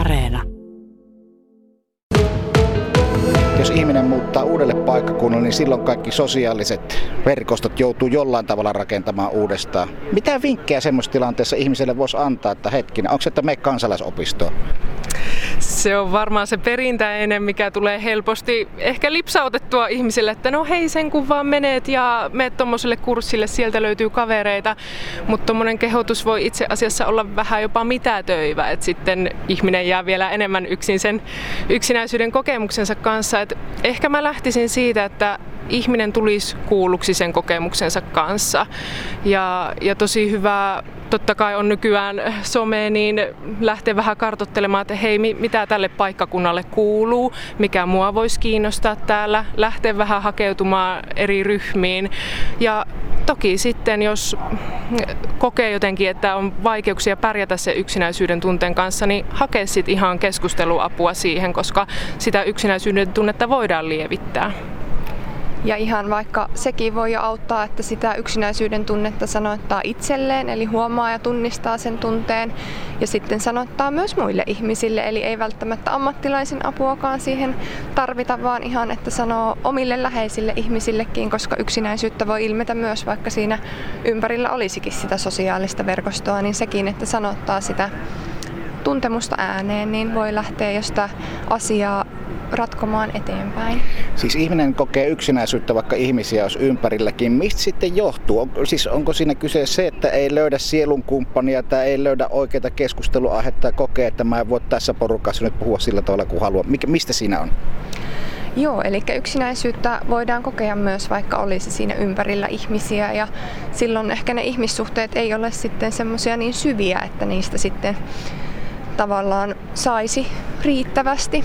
Areena. Jos ihminen muuttaa uudelle paikkakunnalle, niin silloin kaikki sosiaaliset verkostot joutuu jollain tavalla rakentamaan uudestaan. Mitä vinkkejä semmoisessa tilanteessa ihmiselle voisi antaa, että hetkinen, onko se, että mene kansalaisopistoon? Se on varmaan se perinteinen, mikä tulee helposti ehkä lipsautettua ihmisille, että no hei, sen kun vaan menet ja menet tommoselle kurssille, sieltä löytyy kavereita. Mutta tommonen kehotus voi itse asiassa olla vähän jopa mitätöivä, että sitten ihminen jää vielä enemmän yksin sen yksinäisyyden kokemuksensa kanssa. Et ehkä mä lähtisin siitä, että ihminen tulisi kuulluksi sen kokemuksensa kanssa ja tosi hyvä. Totta kai on nykyään some, niin lähtee vähän kartoittelemaan, että hei, mitä tälle paikkakunnalle kuuluu, mikä mua voisi kiinnostaa täällä, lähtee vähän hakeutumaan eri ryhmiin. Ja toki sitten, jos kokee jotenkin, että on vaikeuksia pärjätä sen yksinäisyyden tunteen kanssa, niin hakee sitten ihan keskusteluapua siihen, koska sitä yksinäisyyden tunnetta voidaan lievittää. Ja ihan vaikka sekin voi jo auttaa, että sitä yksinäisyyden tunnetta sanoittaa itselleen, eli huomaa ja tunnistaa sen tunteen. Ja sitten sanoittaa myös muille ihmisille, eli ei välttämättä ammattilaisen apuakaan siihen tarvita, vaan ihan että sanoo omille läheisille ihmisillekin, koska yksinäisyyttä voi ilmetä myös, vaikka siinä ympärillä olisikin sitä sosiaalista verkostoa, niin sekin, että sanoittaa sitä tuntemusta ääneen, niin voi lähteä jo sitä asiaa ratkomaan eteenpäin. Siis ihminen kokee yksinäisyyttä, vaikka ihmisiä olisi ympärilläkin. Mistä sitten johtuu? Onko siinä kyse se, että ei löydä sielun kumppania tai ei löydä oikeaa keskusteluaihetta ja kokee, että mä en voi tässä porukassa nyt puhua sillä tavalla kuin haluan? Mistä siinä on? Joo, eli yksinäisyyttä voidaan kokea myös, vaikka olisi siinä ympärillä ihmisiä, ja silloin ehkä ne ihmissuhteet ei ole sitten semmoisia niin syviä, että niistä sitten tavallaan saisi riittävästi.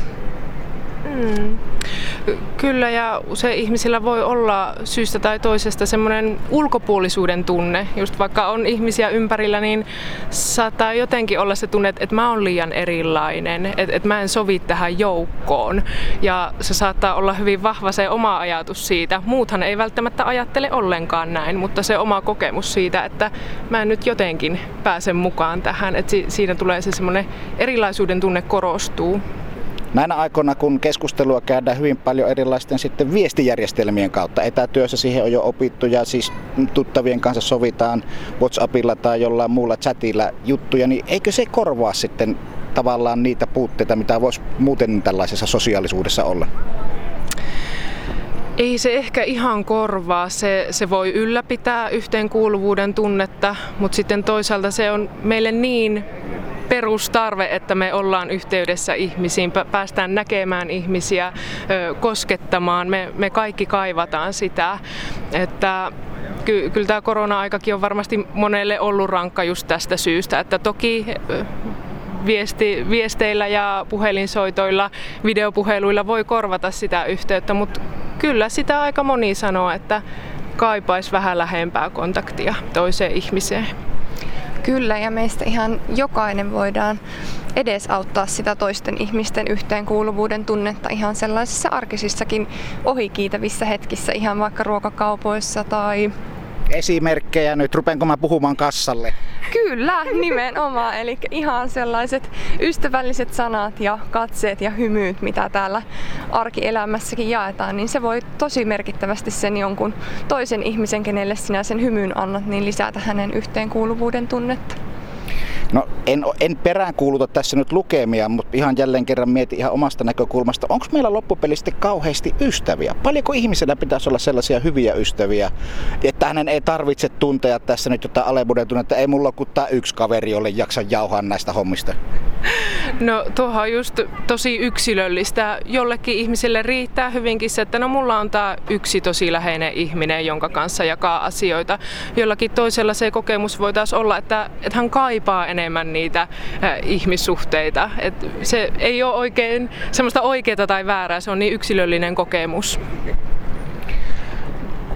Kyllä, ja usein ihmisillä voi olla syystä tai toisesta semmoinen ulkopuolisuuden tunne. Just vaikka on ihmisiä ympärillä, niin saattaa jotenkin olla se tunne, että mä oon liian erilainen, että mä en sovi tähän joukkoon. Ja se saattaa olla hyvin vahva se oma ajatus siitä. Muuthan ei välttämättä ajattele ollenkaan näin, mutta se oma kokemus siitä, että mä en nyt jotenkin pääse mukaan tähän. Että siinä tulee se semmoinen erilaisuuden tunne korostuu. Näinä aikoina, kun keskustelua käydään hyvin paljon erilaisten sitten viestijärjestelmien kautta, etätyössä siihen on jo opittu ja siis tuttavien kanssa sovitaan WhatsAppilla tai jollain muulla chatilla juttuja, niin eikö se korvaa sitten tavallaan niitä puutteita, mitä voisi muuten tällaisessa sosiaalisuudessa olla? Ei se ehkä ihan korvaa. Se voi ylläpitää yhteenkuuluvuuden tunnetta, mutta sitten toisaalta se on meille niin perustarve, että me ollaan yhteydessä ihmisiin, päästään näkemään ihmisiä, koskettamaan. Me kaikki kaivataan sitä. Että kyllä tämä korona-aikakin on varmasti monelle ollut rankka just tästä syystä. Että toki viesteillä ja puhelinsoitoilla, videopuheluilla voi korvata sitä yhteyttä, mutta kyllä sitä aika moni sanoo, että kaipaisi vähän lähempää kontaktia toiseen ihmiseen. Kyllä, ja meistä ihan jokainen voidaan edesauttaa sitä toisten ihmisten yhteenkuuluvuuden tunnetta ihan sellaisissa arkisissakin ohikiitävissä hetkissä, ihan vaikka ruokakaupoissa tai... Esimerkkejä nyt, rupenko mä puhumaan kassalle? Kyllä, nimenomaan. Eli ihan sellaiset ystävälliset sanat ja katseet ja hymyt, mitä täällä arkielämässäkin jaetaan, niin se voi tosi merkittävästi sen jonkun toisen ihmisen, kenelle sinä sen hymyn annat, niin lisätä hänen yhteenkuuluvuuden tunnetta. No en peräänkuuluta tässä nyt lukemia, mutta ihan jälleen kerran mietin ihan omasta näkökulmasta. Onko meillä loppupelistä kauheasti ystäviä? Paljonko ihmisellä pitäisi olla sellaisia hyviä ystäviä, että hänen ei tarvitse tuntea tässä nyt jotain alemuuden tunnetta, että ei mulla kuin tämä yksi kaveri ole jaksa jauhaa näistä hommista? No tuohan on just tosi yksilöllistä. Jollekin ihmiselle riittää hyvinkin se, että no mulla on tämä yksi tosi läheinen ihminen, jonka kanssa jakaa asioita. Jollakin toisella se kokemus voi taas olla, että hän kaipaa enemmän niitä ihmissuhteita. Et se ei ole oikein semmoista oikeaa tai väärää, se on niin yksilöllinen kokemus.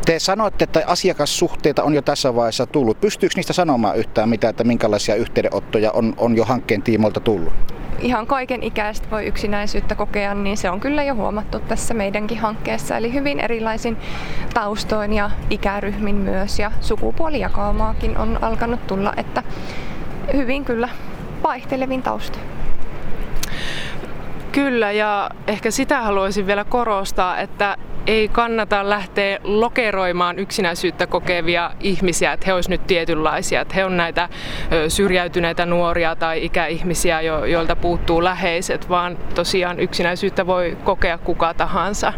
Te sanoitte, että asiakassuhteita on jo tässä vaiheessa tullut. Pystyykö niistä sanomaan yhtään mitään, että minkälaisia yhteydenottoja on jo hankkeen tiimoilta tullut? Ihan kaiken ikäistä voi yksinäisyyttä kokea, niin se on kyllä jo huomattu tässä meidänkin hankkeessa. Eli hyvin erilaisin taustoin ja ikäryhmin myös, ja sukupuolijakaumaakin on alkanut tulla, että hyvin kyllä vaihtelevin taustoin. Kyllä, ja ehkä sitä haluaisin vielä korostaa, että ei kannata lähteä lokeroimaan yksinäisyyttä kokevia ihmisiä, että he olisivat nyt tietynlaisia, että he on näitä syrjäytyneitä nuoria tai ikäihmisiä, joilta puuttuu läheiset, vaan tosiaan yksinäisyyttä voi kokea kuka tahansa.